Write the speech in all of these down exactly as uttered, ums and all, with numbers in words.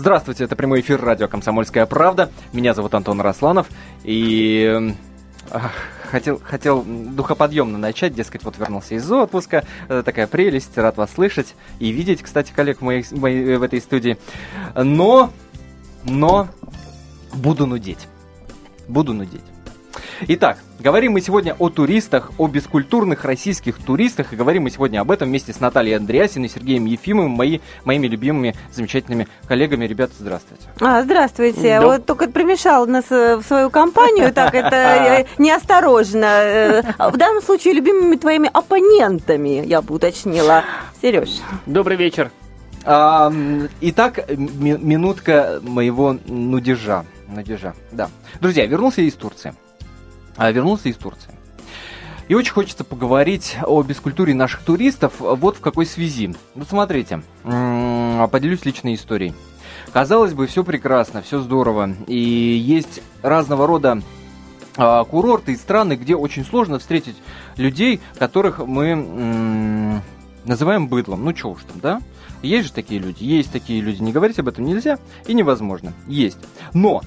Здравствуйте, это прямой эфир радио «Комсомольская правда». Меня зовут Антон Арасланов, и... Хотел, хотел духоподъемно начать, дескать, вот вернулся из отпуска, такая прелесть, рад вас слышать и видеть, кстати, коллег моих, моих в этой студии. Но, но буду нудеть, буду нудеть. Итак, говорим мы сегодня о туристах, о бескультурных российских туристах, и говорим мы сегодня об этом вместе с Натальей Андреассен и Сергеем Ефимовым, мои, моими любимыми, замечательными коллегами. Ребята, здравствуйте. А, здравствуйте. Да. Вот только примешал нас в свою компанию, так это неосторожно. В данном случае любимыми твоими оппонентами, я бы уточнила. Сереж. Добрый вечер. Итак, минутка моего нудежа. Надежа, да. Друзья, вернулся из Турции. Вернулся из Турции. И очень хочется поговорить о бескультуре наших туристов. Вот в какой связи. Вот смотрите, поделюсь личной историей. Казалось бы, все прекрасно, все здорово. И есть разного рода курорты и страны, где очень сложно встретить людей, которых мы называем быдлом. Ну, чё уж там, да? Есть же такие люди, есть такие люди. Не говорить об этом нельзя и невозможно. Есть. Но!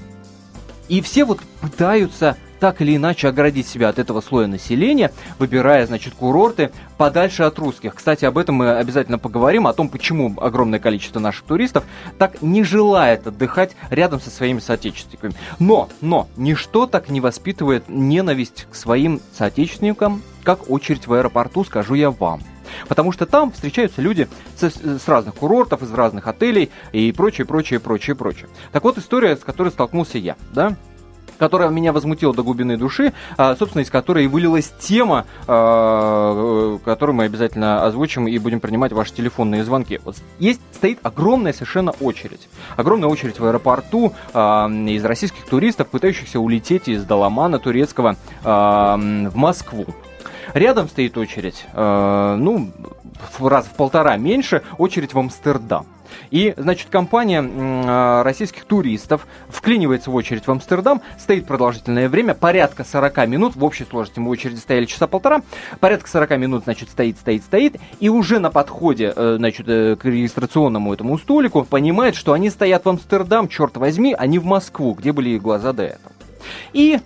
И все вот пытаются... так или иначе оградить себя от этого слоя населения, выбирая, значит, курорты подальше от русских. Кстати, об этом мы обязательно поговорим, о том, почему огромное количество наших туристов так не желает отдыхать рядом со своими соотечественниками. Но, но, ничто так не воспитывает ненависть к своим соотечественникам, как очередь в аэропорту, скажу я вам. Потому что там встречаются люди со, с разных курортов, из разных отелей и прочее, прочее, прочее, прочее. Так вот, история, с которой столкнулся я, да? Которая меня возмутила до глубины души, собственно, из которой и вылилась тема, которую мы обязательно озвучим и будем принимать ваши телефонные звонки. Вот есть, стоит огромная совершенно очередь. Огромная очередь в аэропорту из российских туристов, пытающихся улететь из Даламана турецкого в Москву. Рядом стоит очередь, ну, раз в полтора меньше, очередь в Амстердам. И, значит, компания э, российских туристов вклинивается в очередь в Амстердам, стоит продолжительное время, порядка сорок минут, в общей сложности мы в очереди стояли часа полтора, порядка сорок минут, значит, стоит, стоит, стоит, и уже на подходе, э, значит, э, к регистрационному этому столику понимает, что они стоят в Амстердам, черт возьми, а не в Москву, где были их глаза до этого. И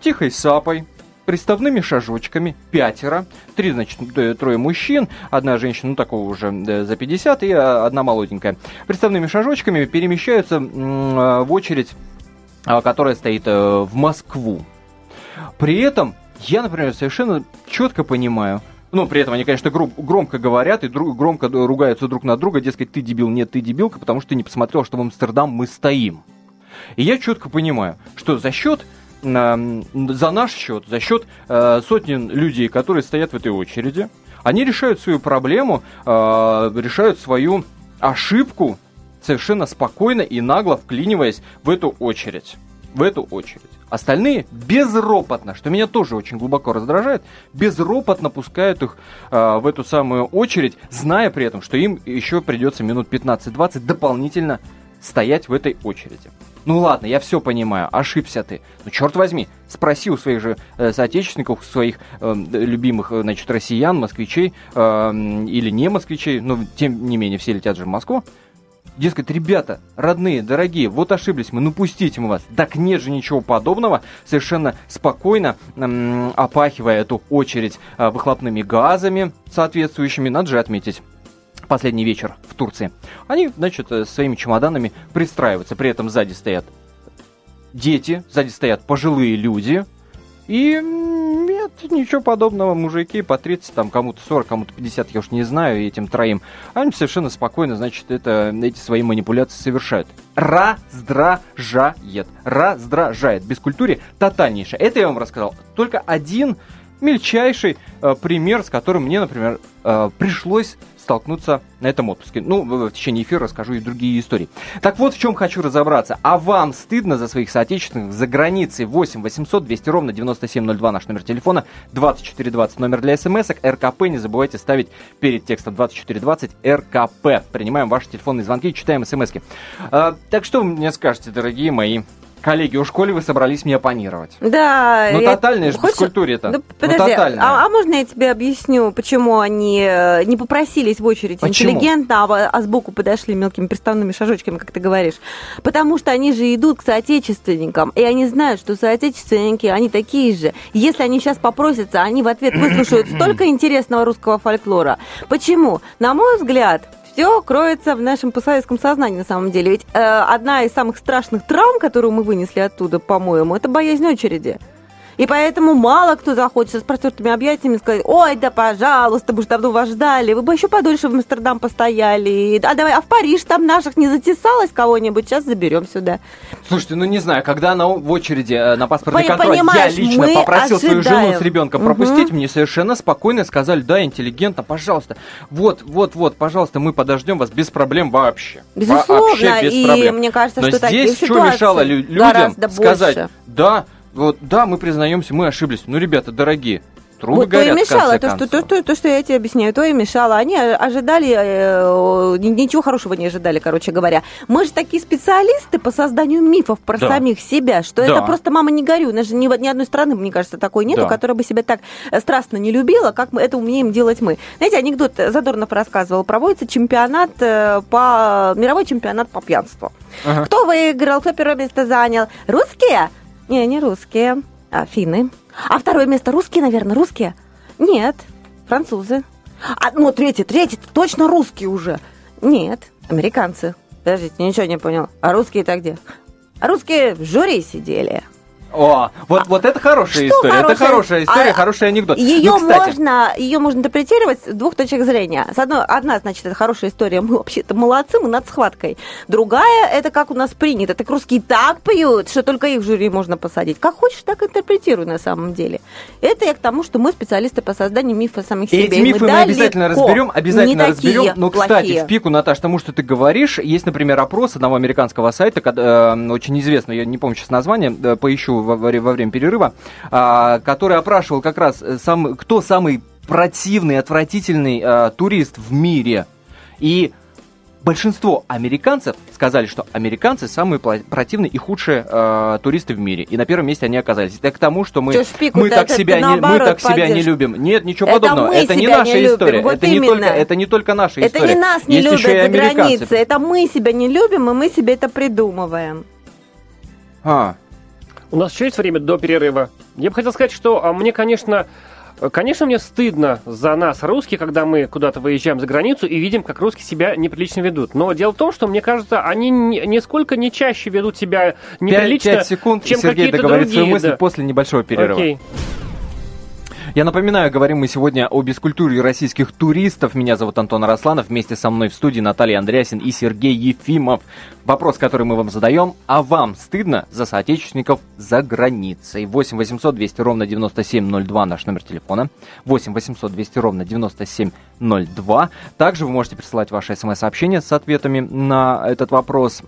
тихой сапой, приставными шажочками, пятеро, три, значит, трое мужчин, одна женщина, ну, такого уже за пятьдесят, и одна молоденькая. Приставными шажочками перемещаются в очередь, которая стоит в Москву. При этом я, например, совершенно четко понимаю, ну, при этом они, конечно, громко говорят и громко ругаются друг на друга, дескать, ты дебил, нет, ты дебилка, потому что ты не посмотрел, что в Амстердам мы стоим. И я четко понимаю, что за счет за наш счет, за счет э, сотен людей, которые стоят в этой очереди, они решают свою проблему, э, решают свою ошибку совершенно спокойно и нагло вклиниваясь в эту очередь. В эту очередь. Остальные безропотно, что меня тоже очень глубоко раздражает, безропотно пускают их э, в эту самую очередь, зная при этом, что им еще придется минут пятнадцать-двадцать дополнительно стоять в этой очереди. Ну ладно, я все понимаю, ошибся ты. Ну черт возьми, спроси у своих же э, соотечественников, своих э, любимых, значит, россиян, москвичей э, или не москвичей, но тем не менее все летят же в Москву. Дескать, ребята, родные, дорогие, вот ошиблись мы, ну пустите мы вас. Так нет же ничего подобного, совершенно спокойно э, опахивая эту очередь э, выхлопными газами соответствующими, надо же отметить. Последний вечер в Турции. Они, значит, своими чемоданами пристраиваются. При этом сзади стоят дети, сзади стоят пожилые люди. И нет ничего подобного. Мужики по тридцать, там кому-то сорок, кому-то пятьдесят, я уж не знаю, этим троим. Они совершенно спокойно, значит, это, эти свои манипуляции совершают. Раздражает. Раздражает. Бескультуре тотальнейшее. Это я вам рассказал. Только один мельчайший э, пример, с которым мне, например, э, пришлось столкнуться на этом отпуске. Ну, в течение эфира расскажу и другие истории. Так вот, в чем хочу разобраться. А вам стыдно за своих соотечественников за границей? восемь восемьсот двести ровно девяносто семь ноль два наш номер телефона, двадцать четыре двадцать номер для смс-ок, РКП не забывайте ставить перед текстом двадцать четыре двадцать РКП. Принимаем ваши телефонные звонки, читаем смс-ки. А, так что вы мне скажете, дорогие мои Коллеги, уж коли вы собрались мне оппонировать. Да. Ну, я... тотальная же физкультура-то. Да, подожди, ну, а, а можно я тебе объясню, почему они не попросились в очередь почему? интеллигентно, а, а сбоку подошли мелкими приставными шажочками, как ты говоришь? Потому что они же идут к соотечественникам, и они знают, что соотечественники, они такие же. Если они сейчас попросятся, они в ответ выслушают столько интересного русского фольклора. Почему? На мой взгляд... Все кроется в нашем постсоветском сознании, на самом деле. Ведь э, одна из самых страшных травм, которую мы вынесли оттуда, по-моему, это боязнь очереди. И поэтому мало кто захочет с простертыми объятиями сказать: ой, да пожалуйста, мы же давно вас ждали, вы бы еще подольше в Амстердам постояли. А давай, а в Париж там наших не затесалось кого-нибудь, сейчас заберем сюда. Слушайте, ну не знаю, когда на, в очереди на паспортный контроль я лично попросил ожидаем. свою жену с ребенком пропустить, угу. мне совершенно спокойно сказали: да, интеллигентно, пожалуйста, вот, вот, вот, пожалуйста, мы подождем вас без проблем вообще. Безусловно, вообще без и проблем. Мне кажется, Но что здесь что мешало людям сказать, больше. да, Вот, да, мы признаемся, мы ошиблись. Ну, ребята, дорогие, трубы вот, горят, то и мешало, то, что, то, то, то, что я тебе объясняю, то и мешало. Они ожидали, э, ничего хорошего не ожидали, короче говоря. Мы же такие специалисты по созданию мифов про да. самих себя, что да. это просто мама не горю. У нас же ни, ни одной страны, мне кажется, такой нету, да. которая бы себя так страстно не любила, как мы это умеем делать мы. Знаете, анекдот Задорнов рассказывал. Проводится чемпионат по... мировой чемпионат по пьянству. Ага. Кто выиграл, кто первое место занял? Русские? Не, не русские, а финны. А второе место русские, наверное, русские? Нет, французы. А, ну, третье, третье, точно русские уже. Нет, американцы. Подождите, ничего не понял. А русские-то где? А русские в жюри сидели. О, вот, а, вот это хорошая история, хорошая? это хорошая история, а, хороший анекдот. Ее, ну, можно, ее можно интерпретировать с двух точек зрения. С одной, одна, значит, это хорошая история, мы вообще-то молодцы, мы над схваткой. Другая, это как у нас принято, так русские так поют, что только их в жюри можно посадить. Как хочешь, так интерпретируй на самом деле. Это я к тому, что мы специалисты по созданию мифа самих себя. И эти мифы мы, мы обязательно разберем, обязательно разберем. Но, плохие. Кстати, в пику, Наташ, тому, что ты говоришь, есть, например, опрос одного американского сайта, э, очень известный, я не помню сейчас название, поищу Во, во, во время перерыва, а, который опрашивал как раз, сам, кто самый противный, отвратительный а, турист в мире. И большинство американцев сказали, что американцы самые противные и худшие э, туристы в мире. И на первом месте они оказались. Это к тому, что мы, мы так, себя не, мы так себя не любим. Нет, ничего это подобного. Это не наша не история. Вот это, не только, это не только наша это история. Это не нас не Есть любят за границей. Это мы себя не любим, и мы себе это придумываем. А, У нас еще есть время до перерыва. Я бы хотел сказать, что мне, конечно, конечно, мне стыдно за нас, русские, когда мы куда-то выезжаем за границу и видим, как русские себя неприлично ведут. Но дело в том, что, мне кажется, они нисколько не чаще ведут себя неприлично, пять, пять секунд, чем Сергей какие-то другие. Свою мысль да. после небольшого перерыва. Окей. Я напоминаю, говорим мы сегодня о бескультуре российских туристов. Меня зовут Антон Арасланов. Вместе со мной в студии Наталья Андреассен и Сергей Ефимов. Вопрос, который мы вам задаем. А вам стыдно за соотечественников за границей? восемь восемьсот двести ровно девяносто семь ноль два наш номер телефона. восемь восемьсот двести ровно девяносто семь ноль два. Также вы можете присылать ваши смс-сообщения с ответами на этот вопрос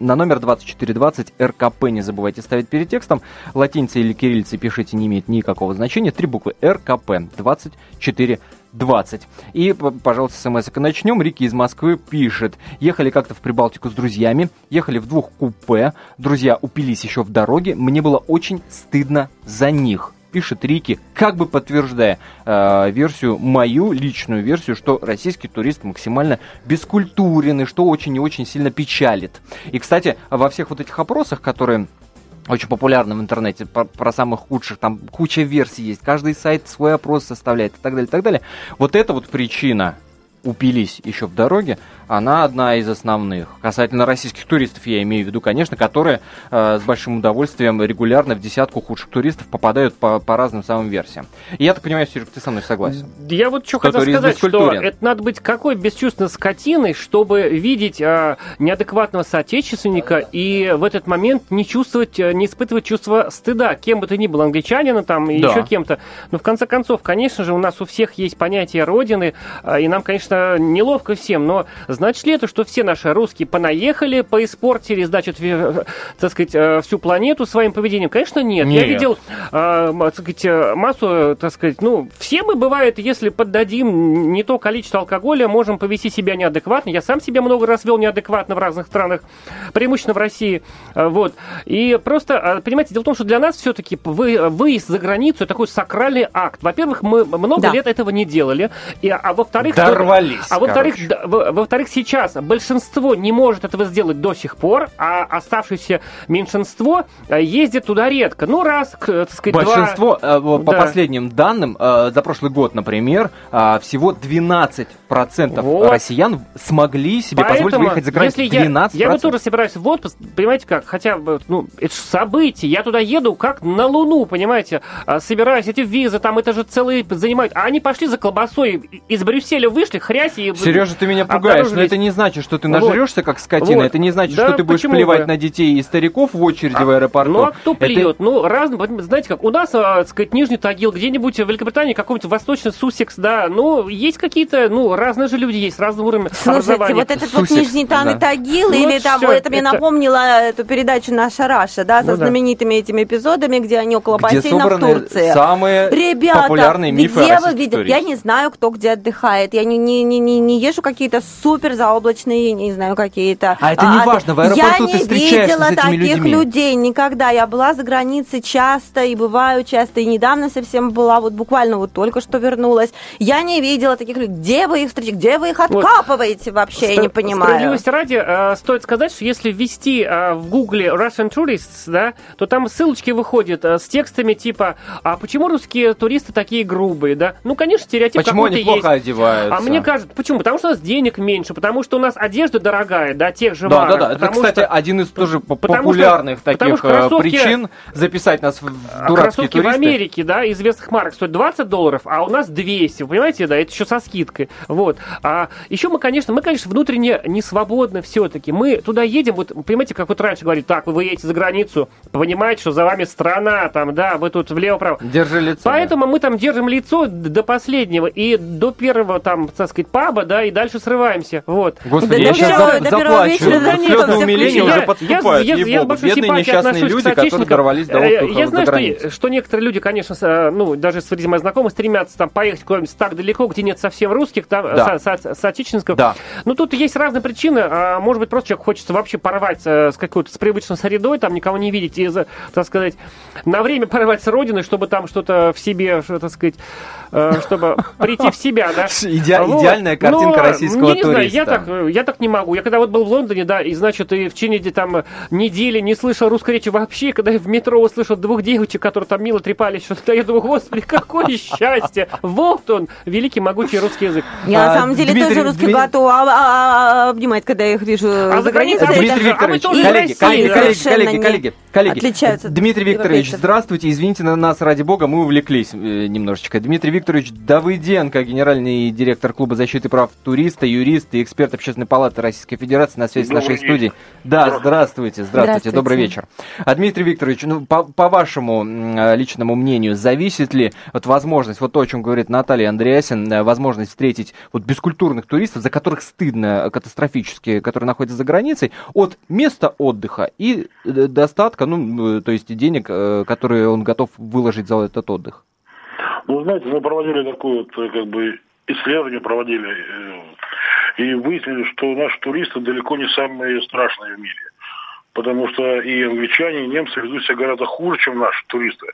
на номер двадцать четыре двадцать РКП. Не забывайте ставить перед текстом. Латиница или кириллица пишите, не имеет никакого значения. Три буквы РКП двадцать четыре двадцать. И, пожалуйста, смс-ок начнем. Рики из Москвы пишет. Ехали как-то в Прибалтику с друзьями. Ехали в двух купе. Друзья упились еще в дороге. Мне было очень стыдно за них. Пишет Рики, как бы подтверждая э, версию, мою личную версию, что российский турист максимально бескультурен, и что очень и очень сильно печалит. И, кстати, во всех вот этих опросах, которые очень популярны в интернете, про, про самых худших, там куча версий есть, каждый сайт свой опрос составляет и так далее, и так далее. Вот эта вот причина «упились еще в дороге», она одна из основных. Касательно российских туристов, я имею в виду, конечно, которые э, с большим удовольствием регулярно в десятку худших туристов попадают по, по разным самым версиям. И я так понимаю, Сереж, ты со мной согласен. Я вот что хотел сказать, что это надо быть какой бесчувственной скотиной, чтобы видеть э, неадекватного соотечественника и в этот момент не чувствовать, не испытывать чувство стыда, кем бы ты ни был, англичанина там и да. еще кем-то. Но в конце концов, конечно же, у нас у всех есть понятие родины, э, и нам, конечно, неловко всем, но Значит ли это, что все наши русские понаехали, поиспортили, значит, так сказать, всю планету своим поведением? Конечно, нет. нет. Я видел, так сказать, массу, так сказать, ну, все мы, бывает, если поддадим не то количество алкоголя, можем повести себя неадекватно. Я сам себя много раз вел неадекватно в разных странах, преимущественно в России. Вот. И просто, понимаете, дело в том, что для нас все-таки выезд за границу – это такой сакральный акт. Во-первых, мы много да. лет этого не делали. И, а во-вторых, Дорвались, а во-вторых, во- во-вторых, сейчас большинство не может этого сделать до сих пор, а оставшееся меньшинство ездит туда редко. Ну, раз, так сказать, большинство, два... Большинство, по да. последним данным, за прошлый год, например, всего двенадцать процентов вот. Россиян смогли себе Поэтому, позволить выехать за границу. двенадцать процентов Я, я вот тоже собираюсь в отпуск, понимаете как, хотя, ну, это же событие, я туда еду как на Луну, понимаете, собираюсь, эти визы там, это же целые занимают, а они пошли за колбасой, из Брюсселя вышли, хрясь и... Сережа, ты меня пугаешь, но это не значит, что ты нажрешься, вот. Как скотина, вот. Это не значит, да что ты будешь плевать вы? На детей и стариков в очереди а, в аэропорту. Ну, а кто плюет? Это... Ну, разно, знаете как, у нас, так сказать, Нижний Тагил, где-нибудь в Великобритании, какой-нибудь Восточный Суссекс, да, ну, есть какие-то, ну, разные же люди есть, разного уровня образования. Слушайте, вот этот Суссекс, вот Нижний да. Тагил, ну, или вот там, все, это мне это... напомнило эту передачу «Наша Раша», да, со ну, да. знаменитыми этими эпизодами, где они около бассейна в Турции. Самые Ребята, популярные мифы о российских туристах. Я не знаю, кто где отдыхает. Я не, не, не, не езжу какие-то супер заоблачные, не знаю, какие-то... А это не а, важно, в аэропорту ты встречаешься с этими людьми. Я не видела таких людей никогда. Я была за границей часто, и бываю часто, и недавно совсем была, вот буквально вот только что вернулась. Я не видела таких людей. Где вы их встречаете? Где вы их откапываете вот. Вообще? Ст- я не понимаю. Справедливости ради, э, стоит сказать, что если ввести э, в гугле Russian Tourists, да, то там ссылочки выходят э, с текстами типа «А почему русские туристы такие грубые?» да? Ну, конечно, стереотип какой-то есть. Почему они плохо одеваются? А мне кажется, почему? Потому что у нас денег меньше, потому что у нас одежда дорогая, да, тех же марок. Да-да-да, это, кстати, что... один из тоже популярных что... таких кроссовки... причин записать нас в дурацкие туристы. В Америке, да, известных марок стоят двадцать долларов, а у нас двести, вы понимаете, да, это еще со скидкой. Вот. А еще мы, конечно, мы, конечно, внутренне не свободны все-таки. Мы туда едем, вот, понимаете, как вот раньше говорили, так, вы едете за границу, понимаете, что за вами страна, там, да, вы тут влево-право. Держи лицо. Поэтому да. мы там держим лицо до последнего и до первого, там, так сказать, паба, да, и дальше срываемся, вот. Господи, да, я сейчас за... заплачу. Да, слезное умиление я, уже подступает, я, я, я бедные несчастные люди, которые дорвались до отдыха я, я знаю, до границы. Что, что некоторые люди, конечно, ну, даже среди моих знакомых стремятся там поехать куда-нибудь так далеко, где нет совсем русских, там, да. со, со, соотечественников. Да. Но тут есть разные причины. А, может быть, просто человек хочется вообще порвать с какой-то, с привычной средой, там, никого не видеть, и, так сказать, на время порвать с родиной, чтобы там что-то в себе, что, так сказать, чтобы прийти в себя, да. Идеальная картинка российского туриста. Я так, я так не могу. Я когда вот был в Лондоне, да, и, значит, и в течение там недели не слышал русской речи вообще, когда я в метро услышал двух девочек, которые там мило трепались, что-то, я думаю, господи, какое счастье! Вот он, великий, могучий русский язык. Я, на самом деле, тоже русский бату обнимает, когда я их вижу за границей. Дмитрий Викторович, коллеги, коллеги, коллеги, коллеги. Дмитрий Викторович, здравствуйте, извините на нас, ради бога, мы увлеклись немножечко. Дмитрий Викторович Давыденко, генеральный директор Клуба защиты прав туриста, юрист и эксперт Общественной палаты Российской Федерации на связи с нашей студией. Да, здравствуйте, здравствуйте, добрый вечер. А Дмитрий Викторович, ну, по, по вашему э, личному мнению, зависит ли вот возможность, вот то, о чем говорит Наталья Андреассен, э, возможность встретить вот бескультурных туристов, за которых стыдно катастрофически, которые находятся за границей, от места отдыха и достатка, ну, то есть денег, э, которые он готов выложить за этот отдых? Ну, знаете, мы проводили такое вот, как бы, исследование проводили и выяснили, что наши туристы далеко не самые страшные в мире. Потому что и англичане, и немцы ведут себя гораздо хуже, чем наши туристы,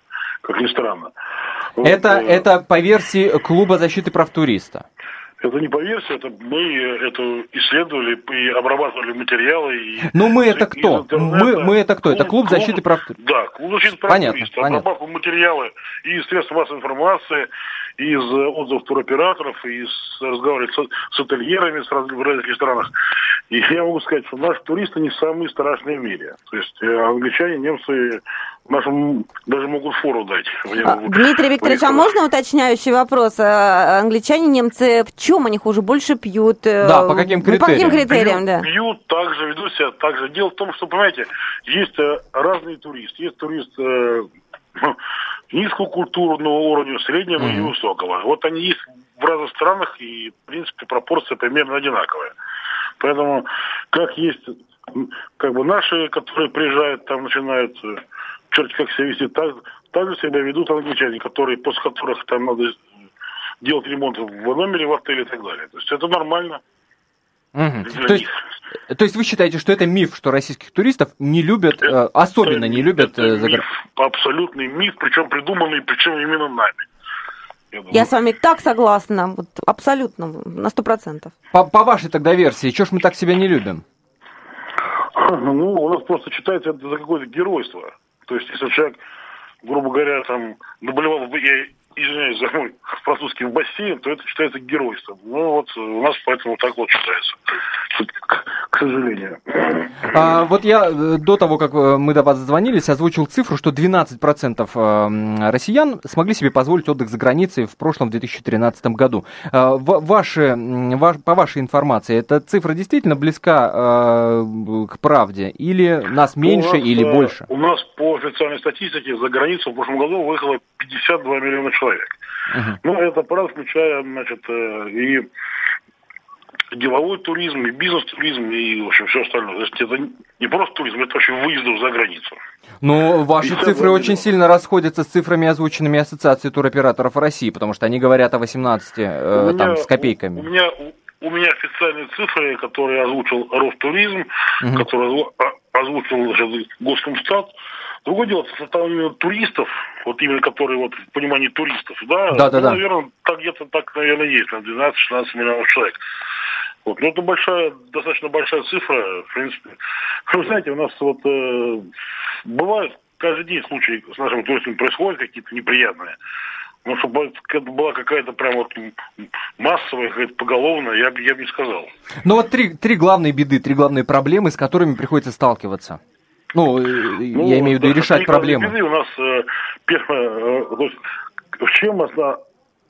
как ни странно. Это, вот, это по версии Клуба защиты прав туриста? Это не по версии, это мы это исследовали и обрабатывали материалы. И, ну мы это кто? Мы, мы это кто? Клуб, это клуб, клуб защиты прав туристов? Да, клуб защиты прав туристов. Обрабатывал материалы и из средств массовой информации, и из отзывов туроператоров, и из разговоров с, с ательерами с разных, в разных странах. И я могу сказать, что наши туристы не самые страшные в мире. То есть англичане, немцы... Нашим даже могут фору дать. Дмитрий Викторович, а можно уточняющий вопрос? Англичане, немцы, в чем они хуже? Больше пьют? Да, по каким критериям? Ну, по каким критериям, пьют, да. Пьют, так же, ведут себя так же. Дело в том, что, понимаете, есть разные туристы. Есть турист э, низкого культурного уровня, среднего mm-hmm. и высокого. Вот они есть в разных странах, и, в принципе, пропорция примерно одинаковая. Поэтому, как есть, как бы наши, которые приезжают, там начинают черти как себя вести, так, так же себя ведут англичане, которые, после которых там надо делать ремонт в номере, в отеле и так далее. То есть это нормально. Угу. То, есть, то есть вы считаете, что это миф, что российских туристов не любят, это, особенно это, не любят загородных? Абсолютный миф, причем придуманный, причем именно нами. Я, Я с вами так согласна, вот, абсолютно, на сто процентов. По, по вашей тогда версии, чего ж мы так себя не любим? Ну, у нас просто считается это за какое-то геройство. То есть, если человек, грубо говоря, там, наболевал, я извиняюсь за мой французский, в бассейн, то это считается геройством. Ну, вот у нас поэтому так вот считается, к сожалению. А, вот я до того, как мы до вас зазвонились, озвучил цифру, что двенадцать процентов россиян смогли себе позволить отдых за границей в прошлом, в две тысячи тринадцатом году. Ваши, ваш, по вашей информации, эта цифра действительно близка э, к правде? Или нас меньше, у нас, или больше? У нас по официальной статистике за границу в прошлом году выехало пятьдесят два миллиона человек. Uh-huh. Ну, это правда, включая, значит, и деловой туризм, и бизнес-туризм, и, в общем, все остальное. То есть это не просто туризм, это вообще выезды за границу. Но ваши цифры очень сильно расходятся с цифрами, озвученными Ассоциацией туроператоров России, потому что они говорят о восемнадцати э, там, меня, с копейками. У, у, меня, у, у меня официальные цифры, которые озвучил Ростуризм, uh-huh. которые озвучил значит, Госкомстат. Другое дело, составление туристов, вот именно которые вот в понимании туристов, да, да, да, ну, да. Наверное, так где-то так, наверное, есть, на двенадцать-шестнадцать миллионов человек. Вот. Но это большая, достаточно большая цифра, в принципе. Вы знаете, у нас вот э, бывают каждый день случаи с нашими туристами происходят какие-то неприятные. Но чтобы это была какая-то прям вот массовая, какая-то поголовная, я, я бы не сказал. Ну вот три, три главные беды, три главные проблемы, с которыми приходится сталкиваться. Ну, ну, я имею в виду, да, решать проблемы. У нас э, первое, э, то есть, в чем нас, на,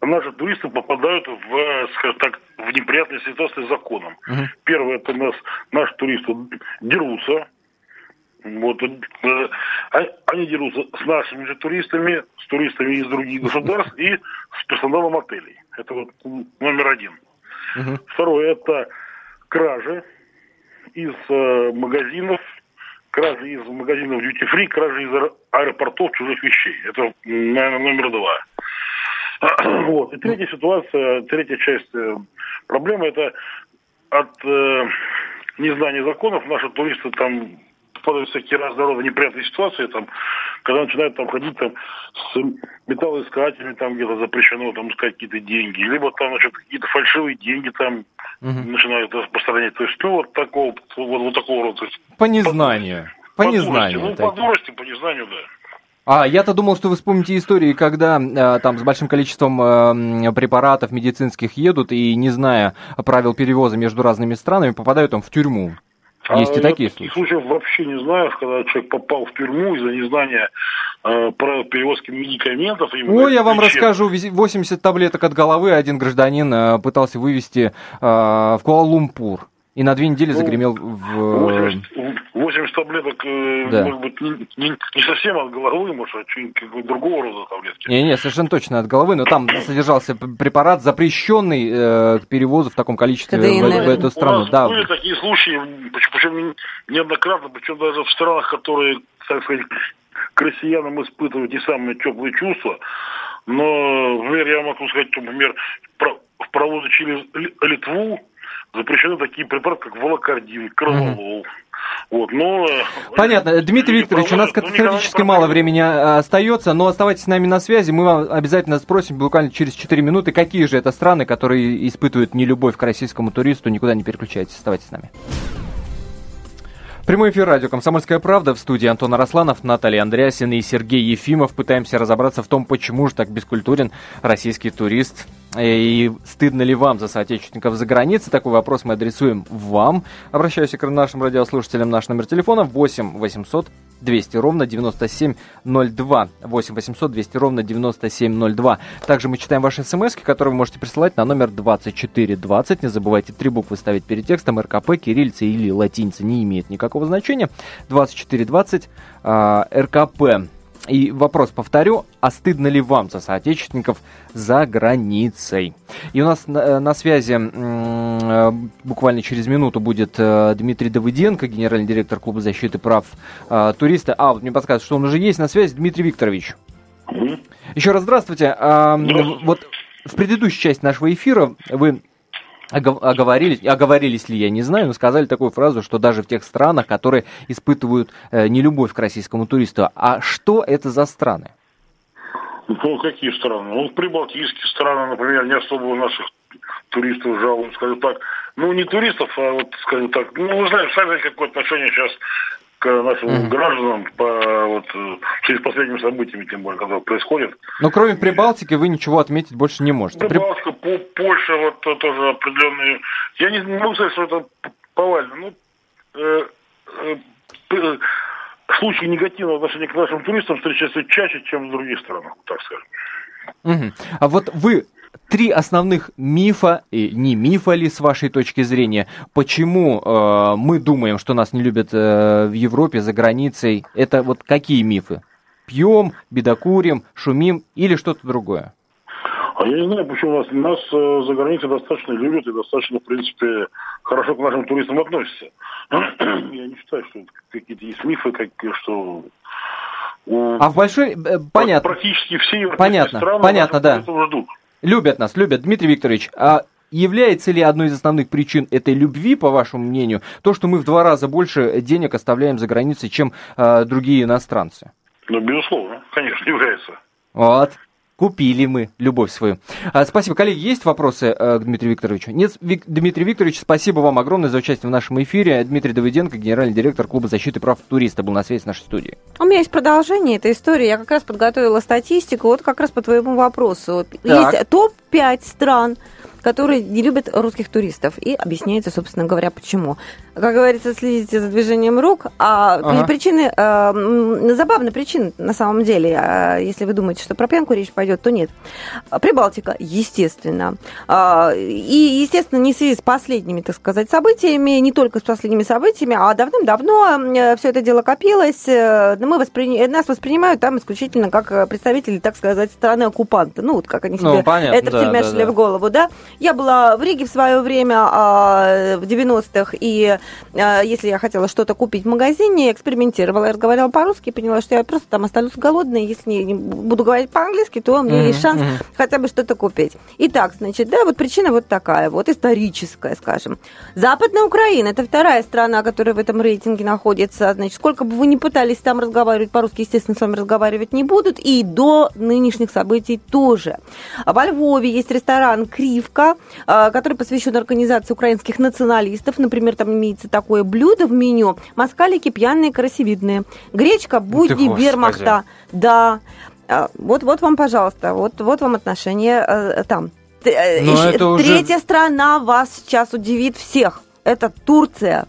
наши туристы попадают в, скажем так, в неприятные ситуации с законом. Uh-huh. Первое, это нас, наши туристы дерутся. Вот, э, они дерутся с нашими же туристами, с туристами из других государств и с персоналом отелей. Это вот номер один. Uh-huh. Второе, это кражи из э, магазинов. Кражи из магазинов дьюти-фри, кражи из аэропортов чужих вещей. Это, наверное, номер два. Вот. И третья ситуация, третья часть проблемы, это от э, незнания законов наши туристы там попадают в всякие разные рода неприятные ситуации, там, когда начинают там ходить там, с металлоискателями, там где-то запрещено там, искать какие-то деньги, либо там значит, какие-то фальшивые деньги там угу. начинают распространять. То есть, ну, вот такого, вот, вот такого рода. По незнанию. По, по незнанию. Ну, по дурости, по незнанию, да. А, я-то думал, что вы вспомните истории, когда э, там с большим количеством э, препаратов медицинских едут и, не зная правил перевоза между разными странами, попадают там в тюрьму. Есть а и такие случаи. Случаев вообще не знаю, когда человек попал в тюрьму из-за незнания э, правил перевозки медикаментов. Ой, я вам расскажу. восемьдесят таблеток от головы один гражданин э, пытался вывезти э, в Куала-Лумпур. И на две недели ну, загремел в... восемьдесят таблеток, э, да. Может быть, не, не, не совсем от головы, может, а чего-нибудь другого рода таблетки. Не-не, совершенно точно от головы, но там содержался препарат, запрещенный э, к перевозу в таком количестве в, в эту страну. У нас да. были такие случаи, причем неоднократно, причем даже в странах, которые, так сказать, к россиянам испытывают не самые теплые чувства, но, например, я могу сказать, например, в провозу через Литву запрещены такие препараты, как волокардин, крылолол. Mm-hmm. Вот, но... Понятно. Дмитрий Викторович, у нас катастрофически мало времени остается, но оставайтесь с нами на связи. Мы вам обязательно спросим буквально через четыре минуты, какие же это страны, которые испытывают нелюбовь к российскому туристу. Никуда не переключайтесь. Оставайтесь с нами. Прямой эфир радио «Комсомольская правда». В студии Антон Арасланов, Наталья Андреассен и Сергей Ефимов. Пытаемся разобраться в том, почему же так бескультурен российский турист. И стыдно ли вам за соотечественников за границей? Такой вопрос мы адресуем вам. Обращаюсь к нашим радиослушателям. Наш номер телефона восемь восемьсот двести ровно девяносто семь ноль два. восемь восемьсот двести ровно девяносто семь ноль два. Также мы читаем ваши смски, которые вы можете присылать на номер двадцать четыре двадцать. Не забывайте три буквы ставить перед текстом. эр ка пэ, кириллица или латиница не имеет никакого значения. двадцать четыре двадцать э, эр ка пэ. И вопрос повторю, а стыдно ли вам за соотечественников за границей? И у нас на, на связи м- буквально через минуту будет э, Дмитрий Давыденко, генеральный директор Клуба защиты прав э, туриста. А, вот мне подсказывают, что он уже есть на связи. Дмитрий Викторович. Угу. Еще раз здравствуйте. А, вот в предыдущей части нашего эфира вы... Оговорились, оговорились ли, я не знаю, но сказали такую фразу, что даже в тех странах, которые испытывают э, нелюбовь к российскому туристу. А что это за страны? Ну, какие страны? Ну, прибалтийские страны, например, не особо наших туристов жалуют, скажу так. Ну, не туристов, а вот, скажу так, ну, вы знаете, сами какое отношение сейчас к нашим mm-hmm. гражданам по, вот, через последними событиями, тем более, которые происходят. Но кроме Прибалтики вы ничего отметить больше не можете. Прибалтика, Польша, вот тоже определенные... Я не, не могу сказать, что это повально. Ну, э, э, случаи негативного отношения к нашим туристам встречаются чаще, чем в других странах, так скажем. Mm-hmm. А вот вы... Три основных мифа, и не мифа ли с вашей точки зрения, почему э, мы думаем, что нас не любят э, в Европе, за границей, это вот какие мифы? Пьем, бедокурим, шумим или что-то другое? А я не знаю, почему нас, нас э, за границей достаточно любят и достаточно, в принципе, хорошо к нашим туристам относятся. Я не считаю, что какие-то есть мифы, как, что... А в большой... Понятно. Практически все европейские страны понятно, да. этого ждут. Любят нас, любят. Дмитрий Викторович, а является ли одной из основных причин этой любви, по вашему мнению, то, что мы в два раза больше денег оставляем за границей, чем э, другие иностранцы? Ну, безусловно, конечно, является. Вот. Купили мы любовь свою. А, спасибо. Коллеги, есть вопросы э, к Дмитрию Викторовичу? Нет, Вик... Дмитрий Викторович, спасибо вам огромное за участие в нашем эфире. Дмитрий Давыденко, генеральный директор Клуба защиты прав туриста, был на связи с нашей студией. У меня есть продолжение этой истории. Я как раз подготовила статистику, вот как раз по твоему вопросу. Так. Есть топ пять стран, которые не любят русских туристов. И объясняется, собственно говоря, почему. Как говорится, следите за движением рук. А ага. причины... Э, забавные причины, на самом деле. Э, если вы думаете, что про пьянку речь пойдет, то нет. Прибалтика, естественно. И, естественно, не в связи с последними, так сказать, событиями, не только с последними событиями, а давным-давно все это дело копилось. Мы воспри... Нас воспринимают там исключительно как представители, так сказать, страны-оккупанта. Ну, вот как они себе ну, понятно, это да, втельмяшили да, да. в голову, да? Я была в Риге в свое время, в девяностых, и если я хотела что-то купить в магазине, экспериментировала. Я разговаривала по-русски, поняла, что я просто там останусь голодной, если не буду говорить по-английски, то у меня mm-hmm. есть шанс mm-hmm. хотя бы что-то купить. Итак, значит, да, вот причина вот такая, вот историческая, скажем. Западная Украина, это вторая страна, которая в этом рейтинге находится. Значит, сколько бы вы ни пытались там разговаривать по-русски, естественно, с вами разговаривать не будут, и до нынешних событий тоже. Во Львове есть ресторан «Кривка», который посвящен организации украинских националистов. Например, там имеется такое блюдо в меню: москалики пьяные, красивидные, гречка, будни, вермахта. Да. Вот, вот вам, пожалуйста, вот, вот вам отношение э, там. Ищ... Третья уже... страна вас сейчас удивит всех. Это Турция.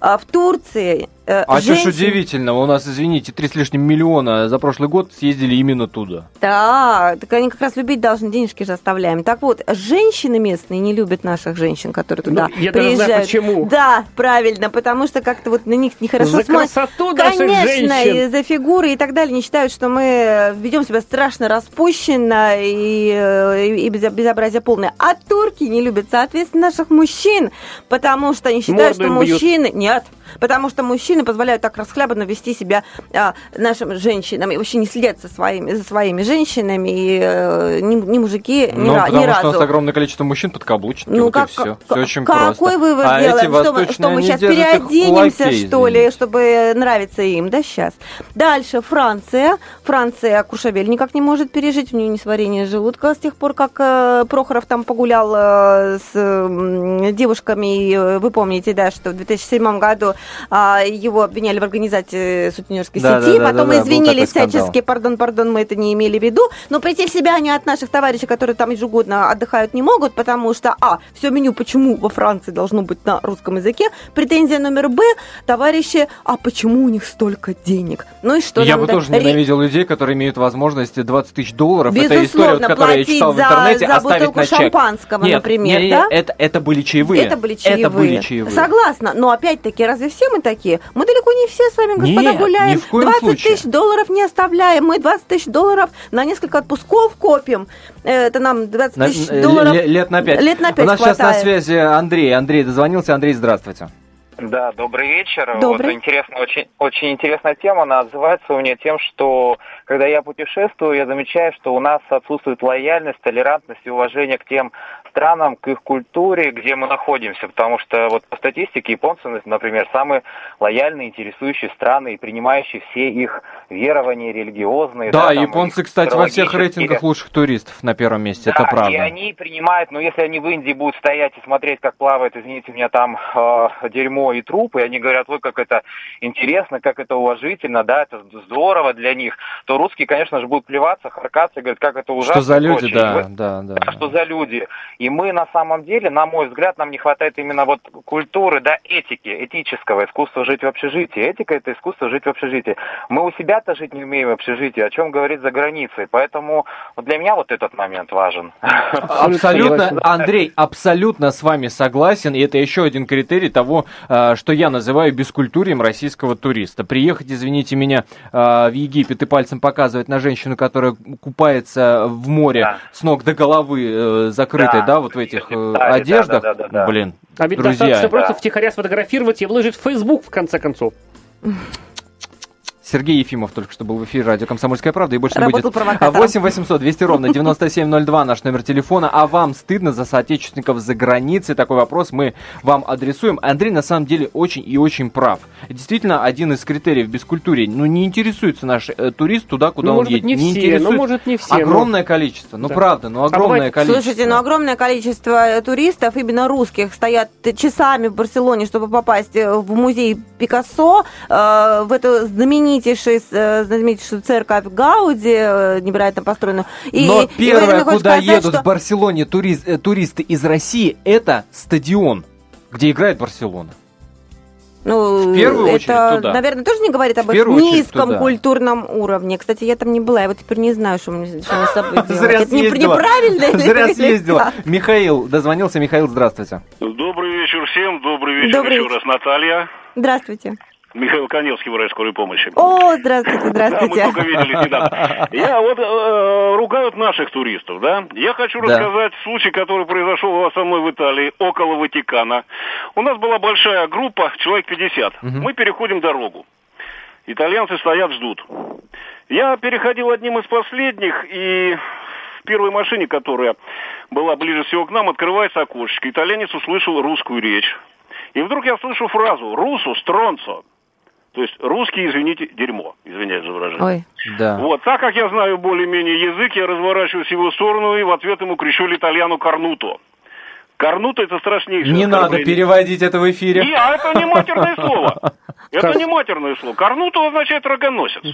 А в Турции... Э, а женщин... что ж удивительного? У нас, извините, три с лишним миллиона за прошлый год съездили именно туда. Да, так они как раз любить должны, денежки же оставляем. Так вот, женщины местные не любят наших женщин, которые туда ну, я приезжают. Я даже знаю, почему. Да, правильно, потому что как-то вот на них нехорошо смотрят. За красоту наших женщин. Конечно, за фигуры и так далее. Они считают, что мы ведем себя страшно распущенно и, и безобразие полное. А турки не любят, соответственно, наших мужчин, потому что они считают, морду что мужчины... Нет, потому что мужчины позволяют так расхлябанно вести себя а, нашим женщинам и вообще не следят за своими, за своими женщинами, и э, ни, ни мужики, ни, ну, ра, ни разу. Ну, потому что у нас огромное количество мужчин подкаблучники, ну, вот как, и все, к- все очень какой просто. Какой вывод а делаем, что, что мы сейчас переоденемся, кулаки, что ли, чтобы нравиться им, да, сейчас. Дальше Франция. Франция Куршавель никак не может пережить, у нее несварение желудка с тех пор, как э, Прохоров там погулял э, с э, девушками, и э, вы помните, да, что в две тысячи в две тысячи седьмом году а, его обвиняли в организации сутенерской да, сети, да, потом да, да, извинились всячески, пардон, пардон, мы это не имели в виду, но прийти в себя они от наших товарищей, которые там ежегодно отдыхают, не могут, потому что, а, все меню почему во Франции должно быть на русском языке, претензия номер Б, товарищи, а почему у них столько денег? Ну и что? Я бы тоже ри... ненавидел людей, которые имеют возможность двадцать тысяч долларов, безусловно, это история, вот, которую я читал за, в интернете, за оставить на чек. Шампанского, нет, например, нет, да? Нет, это, это были чаевые. Это были чаевые. Это были чаевые. Согласна, но опять-таки, разве все мы такие. Мы далеко не все с вами, господа, Нет, гуляем. Ни в коем случае. двадцать тысяч долларов не оставляем. Мы двадцать тысяч долларов на несколько отпусков копим. Это нам двадцать тысяч долларов Л- лет на пять. Лет на пять У нас хватает. Сейчас на связи Андрей. Андрей дозвонился. Андрей, здравствуйте. Да, добрый вечер. Добрый. Вот интересно, очень, очень интересная тема. Она отзывается у меня тем, что когда я путешествую, я замечаю, что у нас отсутствует лояльность, толерантность и уважение к тем странам, к их культуре, где мы находимся. Потому что вот по статистике японцы, например, самые лояльные, интересующие страны и принимающие все их верования религиозные. Да, да там, японцы, кстати, во всех рейтингах лучших туристов на первом месте, да, это правда. И они принимают, но если они в Индии будут стоять и смотреть, как плавает, извините меня, там э, дерьмо и трупы, и они говорят, ой, как это интересно, как это уважительно, да, это здорово для них, то русские, конечно же, будут плеваться, харкаться и говорят, как это ужасно. Что за люди, да, да, да, да. Что за люди. И мы, на самом деле, на мой взгляд, нам не хватает именно вот культуры, да, этики, этического, искусства жить в общежитии. Этика – это искусство жить в общежитии. Мы у себя-то жить не умеем в общежитии, о чем говорить за границей. Поэтому вот для меня вот этот момент важен. Абсолютно, Андрей, абсолютно с вами согласен, и это еще один критерий того, что я называю бескультурьем российского туриста. Приехать, извините меня, в Египет и пальцем показывать на женщину, которая купается в море, да, с ног до головы, закрытой, да, да вот в этих да, одеждах. Да, да, да, да, да. Блин, а ведь друзья, достаточно да. просто втихаря сфотографировать и выложить в Facebook, в конце концов. Сергей Ефимов только что был в эфире радио «Комсомольская правда» и больше работал не будет. Провокатор. восемь восемьсот двести ровно девяносто семь ноль два наш номер телефона. А вам стыдно за соотечественников за границей? Такой вопрос мы вам адресуем. Андрей на самом деле очень и очень прав. Действительно, один из критериев бескультурья. Ну, не интересуется наш э, турист туда, куда ну, он может едет. Быть, не, не все, интересует. Ну, может, не все. Огромное но... количество. Ну, да. правда, ну, огромное а количество. Слушайте, ну, огромное количество туристов, именно русских, стоят часами в Барселоне, чтобы попасть в музей Пикассо, э, в эту знаменитую знаменитейшую церковь Гауди, невероятно построенную. И, но первое, и куда сказать, едут что... в Барселоне турист, туристы из России, это стадион, где играет Барселона. Ну, в первую это, очередь туда. Наверное, тоже не говорит об этом низком культурном уровне. Кстати, я там не была, я вот теперь не знаю, что мне с собой делать. Зря съездила. Зря съездила. Михаил дозвонился. Михаил, здравствуйте. Добрый вечер всем. Добрый вечер еще раз, Наталья. Здравствуйте. Михаил Каневский в райской скорой помощи. О, здравствуйте, здравствуйте. Да, мы только виделись недавно. Я вот э, ругают наших туристов, да? Я хочу да. рассказать случай, который произошел со мной в Италии, около Ватикана. У нас была большая группа, человек пятьдесят. Угу. Мы переходим дорогу. Итальянцы стоят, ждут. Я переходил одним из последних, и в первой машине, которая была ближе всего к нам, открывается окошечко. Итальянец услышал русскую речь. И вдруг я слышу фразу «Русу стронцо». То есть русский, извините, дерьмо, извиняюсь за выражение. Ой, да. Вот, так как я знаю более-менее язык, я разворачиваюсь в его сторону и в ответ ему кричу литальяну «Корнуто». «Корнуто» — это страшнейшее. Не надо переводить это в эфире. Нет, а это не матерное слово. Это не матерное слово. «Корнуто» означает «рогоносец».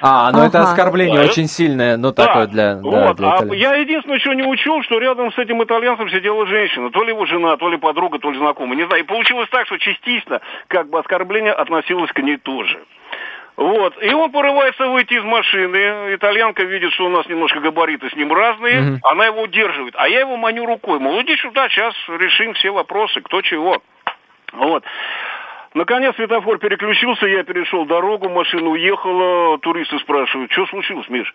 А, ну ага. это оскорбление да, очень это... сильное, но да. такое для, да, вот. для итальянцев. А я единственное, что не учел, что рядом с этим итальянцем сидела женщина, то ли его жена, то ли подруга, то ли знакомая, не знаю. И получилось так, что частично, как бы оскорбление относилось к ней тоже. Вот, и он порывается выйти из машины, итальянка видит, что у нас немножко габариты с ним разные, mm-hmm. она его удерживает, а я его маню рукой, мол, иди сюда, сейчас решим все вопросы, кто чего. Вот. Наконец светофор переключился, я перешел дорогу, машина уехала, туристы спрашивают, что случилось, Миш?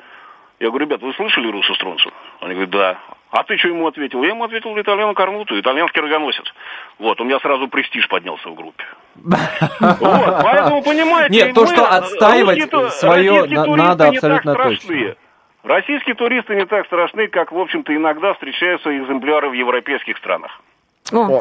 Я говорю, ребят, вы слышали Русу Стронцу? Они говорят, да. А ты что ему ответил? Я ему ответил итальяну Корнуту, итальянский рогоносец. Вот, у меня сразу престиж поднялся в группе. Вот, поэтому, понимаете... Нет, то, что отстаивать свое надо абсолютно точно. Российские туристы не так страшны, как, в общем-то, иногда встречаются экземпляры в европейских странах.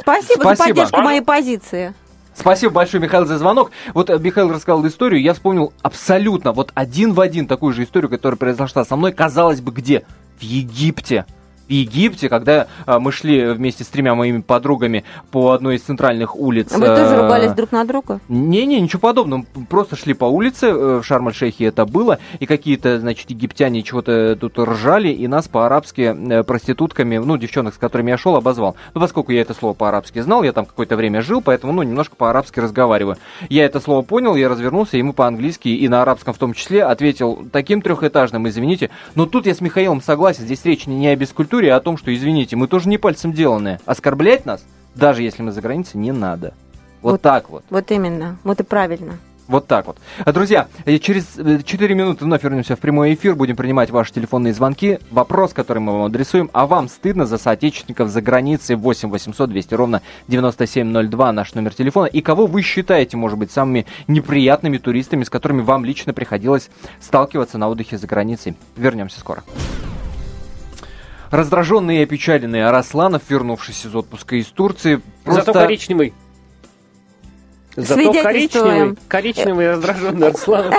Спасибо за поддержку моей позиции. Спасибо большое, Михаил, за звонок. Вот Михаил рассказал историю, я вспомнил абсолютно, вот один в один такую же историю, которая произошла со мной, казалось бы, где? В Египте. В Египте, когда а, мы шли вместе с тремя моими подругами по одной из центральных улиц. А вы тоже ругались друг на друга? Не-не, ничего подобного. Мы просто шли по улице, в Шарм-эль-Шейхе это было, и какие-то, значит, египтяне чего-то тут ржали, и нас по-арабски проститутками, ну, девчонок, с которыми я шел, обозвал. Ну, поскольку я это слово по-арабски знал, я там какое-то время жил, поэтому, ну, немножко по-арабски разговариваю. Я это слово понял, я развернулся, ему по-английски и на арабском в том числе ответил таким трехэтажным, извините. Но тут я с Михаилом согласен, здесь речь не о бескультуре, о том, что, извините, мы тоже не пальцем деланные. Оскорблять нас, даже если мы за границей, не надо. Вот, вот так вот. Вот именно. Вот и правильно. Вот так вот. Друзья, через четыре минуты вновь вернемся в прямой эфир, будем принимать ваши телефонные звонки. Вопрос, который мы вам адресуем: а вам стыдно за соотечественников за границей? восемь восемьсот двести ровно девяносто семь ноль два наш номер телефона. И кого вы считаете, может быть, самыми неприятными туристами, с которыми вам лично приходилось сталкиваться на отдыхе за границей? Вернемся скоро. Раздраженный и опечаленный Арасланов, вернувшись из отпуска из Турции, просто... Зато коричневый. Зато коричневый, коричневый раздраженный Арасланов.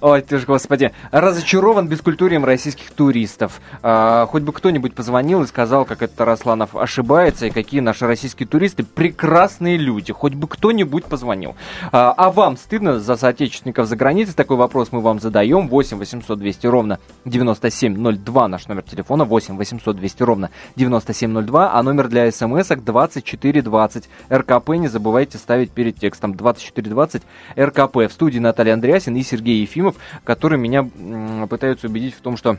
Ой, ты же, господи. Разочарован бескультурием российских туристов. А, хоть бы кто-нибудь позвонил и сказал, как этот Арасланов ошибается, и какие наши российские туристы прекрасные люди. Хоть бы кто-нибудь позвонил. А, а вам стыдно за соотечественников за границей? Такой вопрос мы вам задаем. восемь восемьсот двести ровно девяносто семь ноль два наш номер телефона. восемь восемьсот двести ровно девяносто семь ноль два. А номер для смс-ок двадцать четыре двадцать. РКП не забывайте ставить перед текстом. двадцать четыре двадцать эр ка пэ. В студии Наталья Андреассен и Сергей Ефимов, которые меня м, пытаются убедить в том, что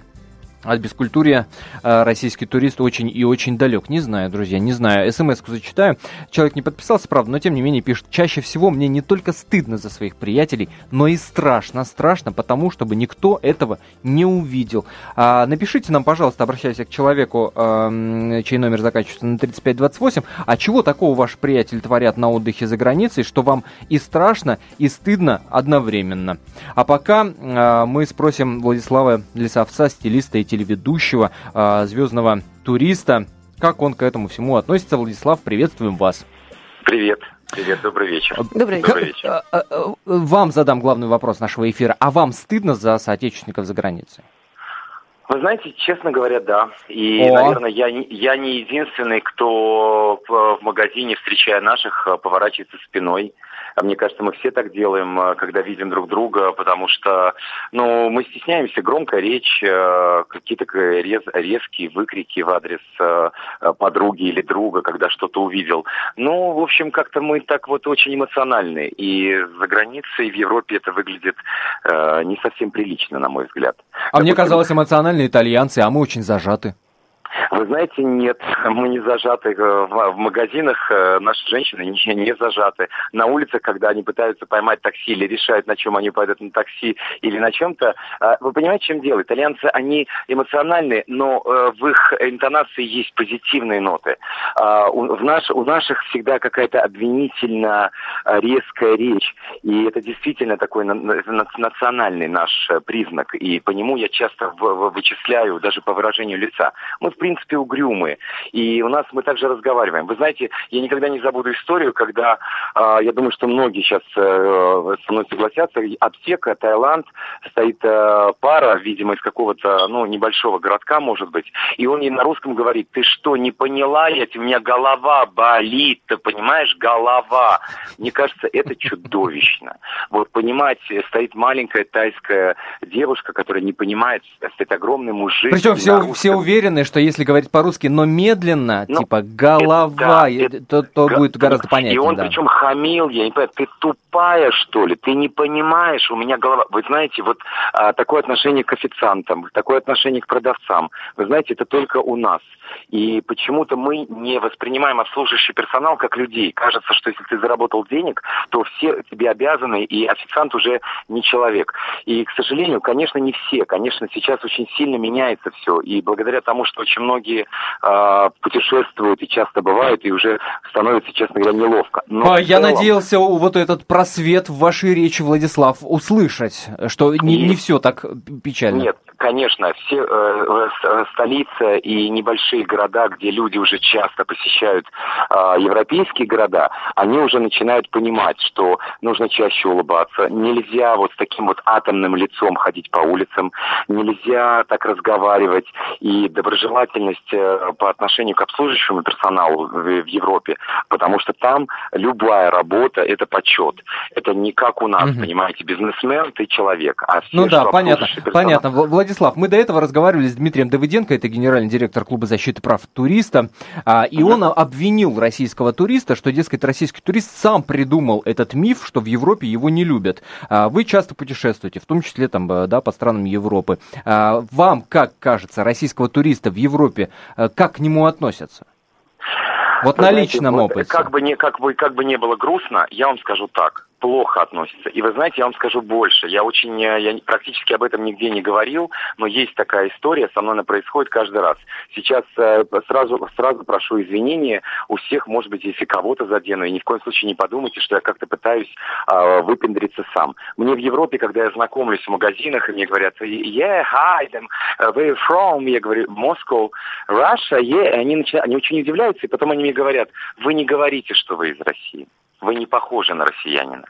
от бескультурия э, российский турист очень и очень далек. Не знаю, друзья, не знаю. СМС-ку зачитаю. Человек не подписался, правда, но тем не менее пишет: чаще всего мне не только стыдно за своих приятелей, но и страшно, страшно, потому чтобы никто этого не увидел. А, напишите нам, пожалуйста, обращаясь к человеку, э, чей номер заканчивается на тридцать пять двадцать восемь, а чего такого ваши приятели творят на отдыхе за границей, что вам и страшно, и стыдно одновременно. А пока э, мы спросим Владислава Лисовца, стилиста и телеведущего, звездного туриста. Как он к этому всему относится? Владислав, приветствуем вас. Привет. Привет, добрый вечер. Добрый, добрый вечер. вечер. Вам задам главный вопрос нашего эфира. А вам стыдно за соотечественников за границей? Вы знаете, честно говоря, да. И, О. наверное, я, я не единственный, кто в магазине, встречая наших, поворачивается спиной. Мне кажется, мы все так делаем, когда видим друг друга, потому что, ну, мы стесняемся, громкая речь, какие-то рез, резкие выкрики в адрес подруги или друга, когда что-то увидел. Ну, в общем, как-то мы так вот очень эмоциональны. И за границей, в Европе это выглядит э, не совсем прилично, на мой взгляд. А мне казалось, эмоциональные итальянцы, а мы очень зажаты. Вы знаете, нет, мы не зажаты. В магазинах наши женщины не, не зажаты. На улицах, когда они пытаются поймать такси или решают, на чем они пойдут, на такси или на чем-то, вы понимаете, в чем дело? Итальянцы, они эмоциональны, но в их интонации есть позитивные ноты. У, в наш, у наших всегда какая-то обвинительно резкая речь. И это действительно такой на, на, национальный наш признак. И по нему я часто в, в, вычисляю, даже по выражению лица. Мы, в принципе, угрюмые. И у нас мы также разговариваем. Вы знаете, я никогда не забуду историю, когда, э, я думаю, что многие сейчас э, со мной согласятся, аптека, Таиланд, стоит э, пара, видимо, из какого-то, ну, небольшого городка, может быть, и он ей на русском говорит: ты что, не поняла, я, у меня голова болит, ты понимаешь, голова. Мне кажется, это чудовищно. Вот, понимать, стоит маленькая тайская девушка, которая не понимает, стоит огромный мужик. Причем все, все уверены, что если говорить по-русски, но медленно, но типа голова, это, да, то, это, то будет гораздо понятнее. И он, да, причем хамил, я не понимаю, ты тупая, что ли? Ты не понимаешь, у меня голова... Вы знаете, вот а, такое отношение к официантам, такое отношение к продавцам, вы знаете, это только у нас. И почему-то мы не воспринимаем обслуживающий персонал как людей. Кажется, что если ты заработал денег, то все тебе обязаны, и официант уже не человек. И, к сожалению, конечно, не все. Конечно, сейчас очень сильно меняется все. И благодаря тому, что очень многие э, путешествуют и часто бывают, и уже становится, честно говоря, неловко. Но а я целом... надеялся вот этот просвет в вашей речи, Владислав, услышать, что не, не все так печально. Нет, конечно, все э, столицы и небольшие города, где люди уже часто посещают э, европейские города, они уже начинают понимать, что нужно чаще улыбаться, нельзя вот с таким вот атомным лицом ходить по улицам, нельзя так разговаривать, и доброжелательность по отношению к обслуживающему персоналу в Европе, потому что там любая работа – это почет. Это не как у нас, угу. понимаете, бизнесмен – ты человек, а все, ну да, понятно, персонал... понятно. Владислав, мы до этого разговаривали с Дмитрием Давыденко, это генеральный директор Клуба защиты прав туриста, и он обвинил российского туриста, что, дескать, российский турист сам придумал этот миф, что в Европе его не любят. Вы часто путешествуете, в том числе там, да, по странам Европы. Вам, как кажется, российского туриста в Европе, как к нему относятся? Вот вы на знаете, личном вот, опыте. Как бы, не, как, бы, как бы не было грустно, я вам скажу так, плохо относится. И вы знаете, я вам скажу больше. Я очень, я практически об этом нигде не говорил, но есть такая история, со мной она происходит каждый раз. Сейчас сразу, сразу прошу извинения у всех, может быть, если кого-то задену, и ни в коем случае не подумайте, что я как-то пытаюсь а, выпендриться сам. Мне в Европе, когда я знакомлюсь в магазинах, и мне говорят, yeah, hi, where are you from? Я говорю, Moscow, Russia, yeah. И они, начи... они очень удивляются, и потом они мне говорят, вы не говорите, что вы из России. Вы не похожи на россиянина.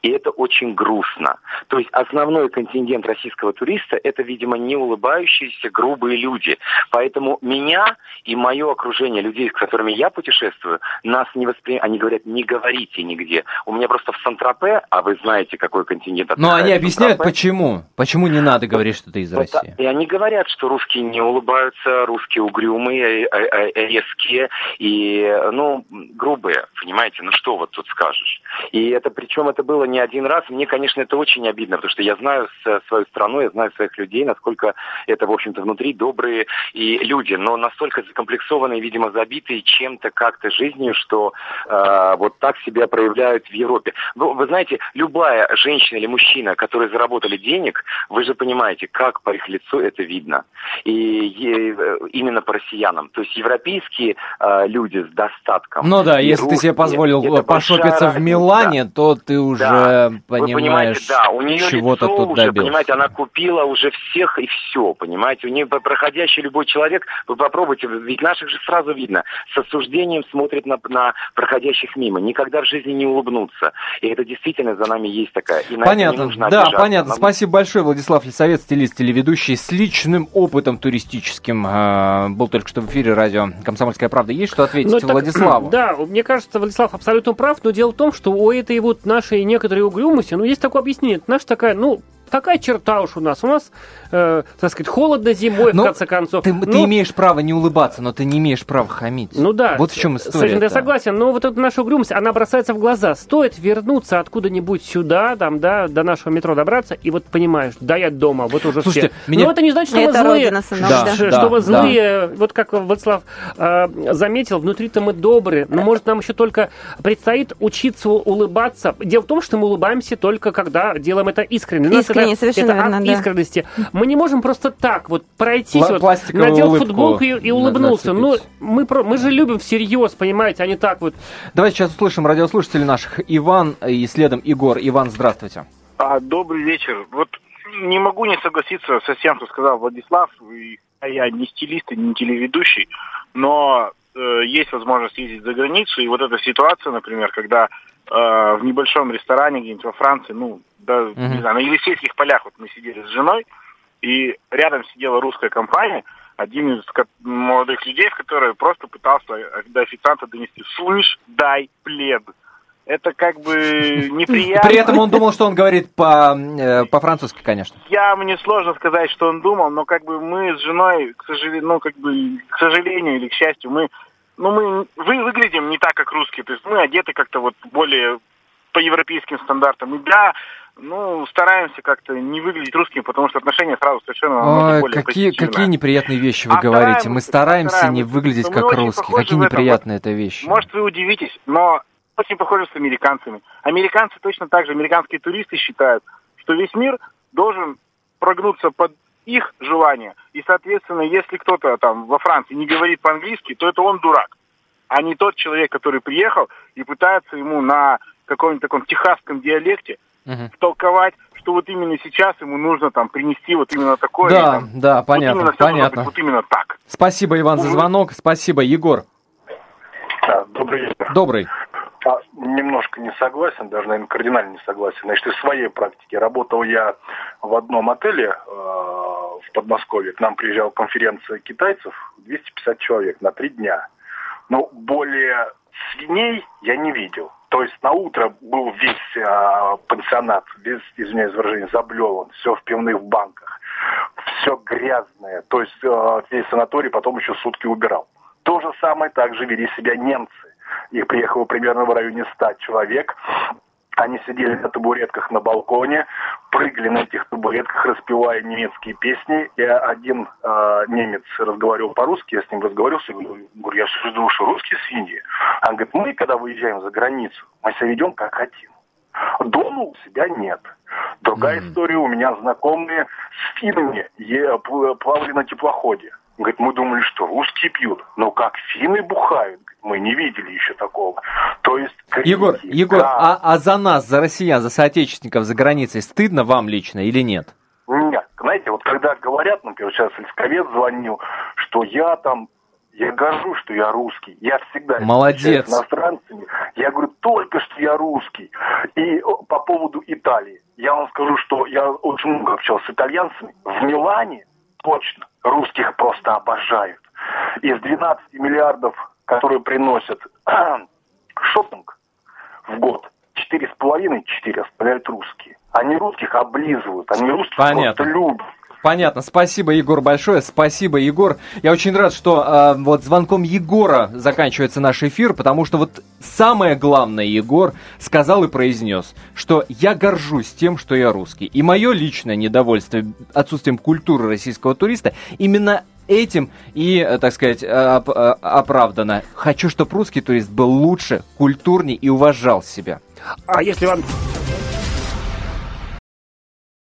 И это очень грустно. То есть основной контингент российского туриста – это, видимо, не улыбающиеся грубые люди. Поэтому меня и мое окружение людей, с которыми я путешествую, нас не воспринимают. Они говорят, не говорите нигде. У меня просто в Сан-Тропе, а вы знаете, какой контингент. Но они объясняют, почему. Почему не надо говорить, что ты из России. И они говорят, что русские не улыбаются, русские угрюмые, резкие и, ну, грубые. Понимаете, ну что вот тут сказать? Скажешь. И это, причем это было не один раз. Мне, конечно, это очень обидно, потому что я знаю свою страну, я знаю своих людей, насколько это, в общем-то, внутри добрые и люди, но настолько закомплексованные, видимо, забитые чем-то, как-то жизнью, что э, вот так себя проявляют в Европе. Вы, вы знаете, любая женщина или мужчина, которые заработали денег, вы же понимаете, как по их лицу это видно. И, и именно по россиянам. То есть европейские э, люди с достатком. Ну да, если русские, ты себе позволил пошел в Милане, да. То ты уже да. понимаешь, да. У нее чего-то лицо тут уже, добился. Понимаете, она купила уже всех и все, понимаете. У нее проходящий любой человек, вы попробуйте, ведь наших же сразу видно, с осуждением смотрят на, на проходящих мимо, никогда в жизни не улыбнутся. И это действительно за нами есть такая. И понятно, да, обижаться. Понятно. Нам... Спасибо большое, Владислав Лисовец, стилист, телеведущий с личным опытом туристическим. Э, был только что в эфире радио «Комсомольская правда». Есть что ответить ну, так, Владиславу? Да, мне кажется, Владислав абсолютно прав, но дело в том, что у этой вот нашей некоторой угрюмости, ну, есть такое объяснение, это наша такая, ну, такая черта уж у нас. У нас, э, так сказать, холодно зимой, но в конце концов. Ты, но... ты имеешь право не улыбаться, но ты не имеешь права хамить. Ну да. Вот в чем история. Я согласен, но вот эта наша угрюмость, она бросается в глаза. Стоит вернуться откуда-нибудь сюда, там, да, до нашего метро добраться, и вот понимаешь, да, я дома, вот уже слушайте, все. Меня... Но это не значит, что мы злые. Да, да, что да, мы злые. Да. Вот как Владислав э, заметил, внутри-то мы добрые. Но, может, нам еще только предстоит учиться улыбаться. Дело в том, что мы улыбаемся только, когда делаем это искренне. Искренне, это, совершенно это верно, от искренности. Да. Мы не можем просто так вот пройтись, Пла- вот, надел футболку и, и улыбнулся. Ну, мы, мы же любим всерьез, понимаете, а не так вот. Давайте сейчас услышим радиослушателей наших. Иван и следом Егор. Иван, здравствуйте. А, добрый вечер. Вот не могу не согласиться со всем, что сказал Владислав. Я не стилист и не телеведущий, но э, есть возможность ездить за границу. И вот эта ситуация, например, когда э, в небольшом ресторане где-нибудь во Франции, ну, да, uh-huh. не знаю, на Елисейских полях вот мы сидели с женой, и рядом сидела русская компания, один из молодых людей, который просто пытался до официанта донести: «Слышь, дай плед». Это как бы неприятно. При этом он думал, что он говорит по, э, по-французски, конечно. Я, мне сложно сказать, что он думал, но как бы мы с женой, к сожалению, ну, как бы, к сожалению или к счастью, мы, ну, мы вы, выглядим не так, как русские. То есть мы одеты как-то вот более по европейским стандартам. И да, ну, стараемся как-то не выглядеть русскими, потому что отношения сразу совершенно Ой, более какие, позитивные. Какие неприятные вещи вы а говорите. Мы стараемся, стараемся не выглядеть как русские. Какие неприятные это вещи. Может, вы удивитесь, но очень похожи с американцами. Американцы точно так же, американские туристы считают, что весь мир должен прогнуться под их желание. И, соответственно, если кто-то там во Франции не говорит по-английски, то это он дурак, а не тот человек, который приехал и пытается ему на каком-нибудь таком техасском диалекте uh-huh. втолковать, что вот именно сейчас ему нужно там принести вот именно такое. Да, и, там, да, понятно, вот понятно. Вот именно так. Спасибо, Иван, за звонок. Спасибо, Егор. Да, добрый вечер. Добрый. А, немножко не согласен, даже, наверное, кардинально не согласен. Значит, из своей практики. Работал я в одном отеле э, в Подмосковье. К нам приезжала конференция китайцев, двести пятьдесят человек на три дня. Но более свиней я не видел. То есть на утро был весь э, пансионат, весь, извиняюсь за выражение, заблеван, все в пивных банках, все грязное. То есть э, весь санаторий потом еще сутки убирал. То же самое также вели себя немцы. Их приехало примерно в районе ста человек. Они сидели на табуретках на балконе, прыгали на этих табуретках, распевая немецкие песни. И один э, немец разговаривал по-русски, я с ним разговаривал, говорю, я же думаю, что русские свиньи. Он говорит, мы, когда выезжаем за границу, мы себя ведем как хотим. Дома у себя нет. Другая mm-hmm. история, у меня знакомые с финнами плавали на теплоходе. Говорит, мы думали, что русские пьют, но как финны бухают, мы не видели еще такого. То есть... Критика... Егор, Егор, а, а за нас, за россиян, за соотечественников за границей стыдно вам лично или нет? Нет, знаете, вот когда говорят, например, сейчас сельсковец звонил, что я там, я горжусь, что я русский, я всегда... Молодец. С иностранцами, я говорю, только что я русский. И по поводу Италии, я вам скажу, что я очень много общался с итальянцами в Милане. Точно. Русских просто обожают. Из двенадцати миллиардов, которые приносят шопинг в год, четыре с половиной — четыре оставляют русские. Они русских облизывают, они русских Понятно. Просто любят. Понятно. Спасибо, Егор, большое. Спасибо, Егор. Я очень рад, что э, вот звонком Егора заканчивается наш эфир, потому что вот самое главное Егор сказал и произнес, что я горжусь тем, что я русский. И мое личное недовольство отсутствием культуры российского туриста именно этим и, так сказать, оп- оправдано. Хочу, чтобы русский турист был лучше, культурнее и уважал себя. А если вам...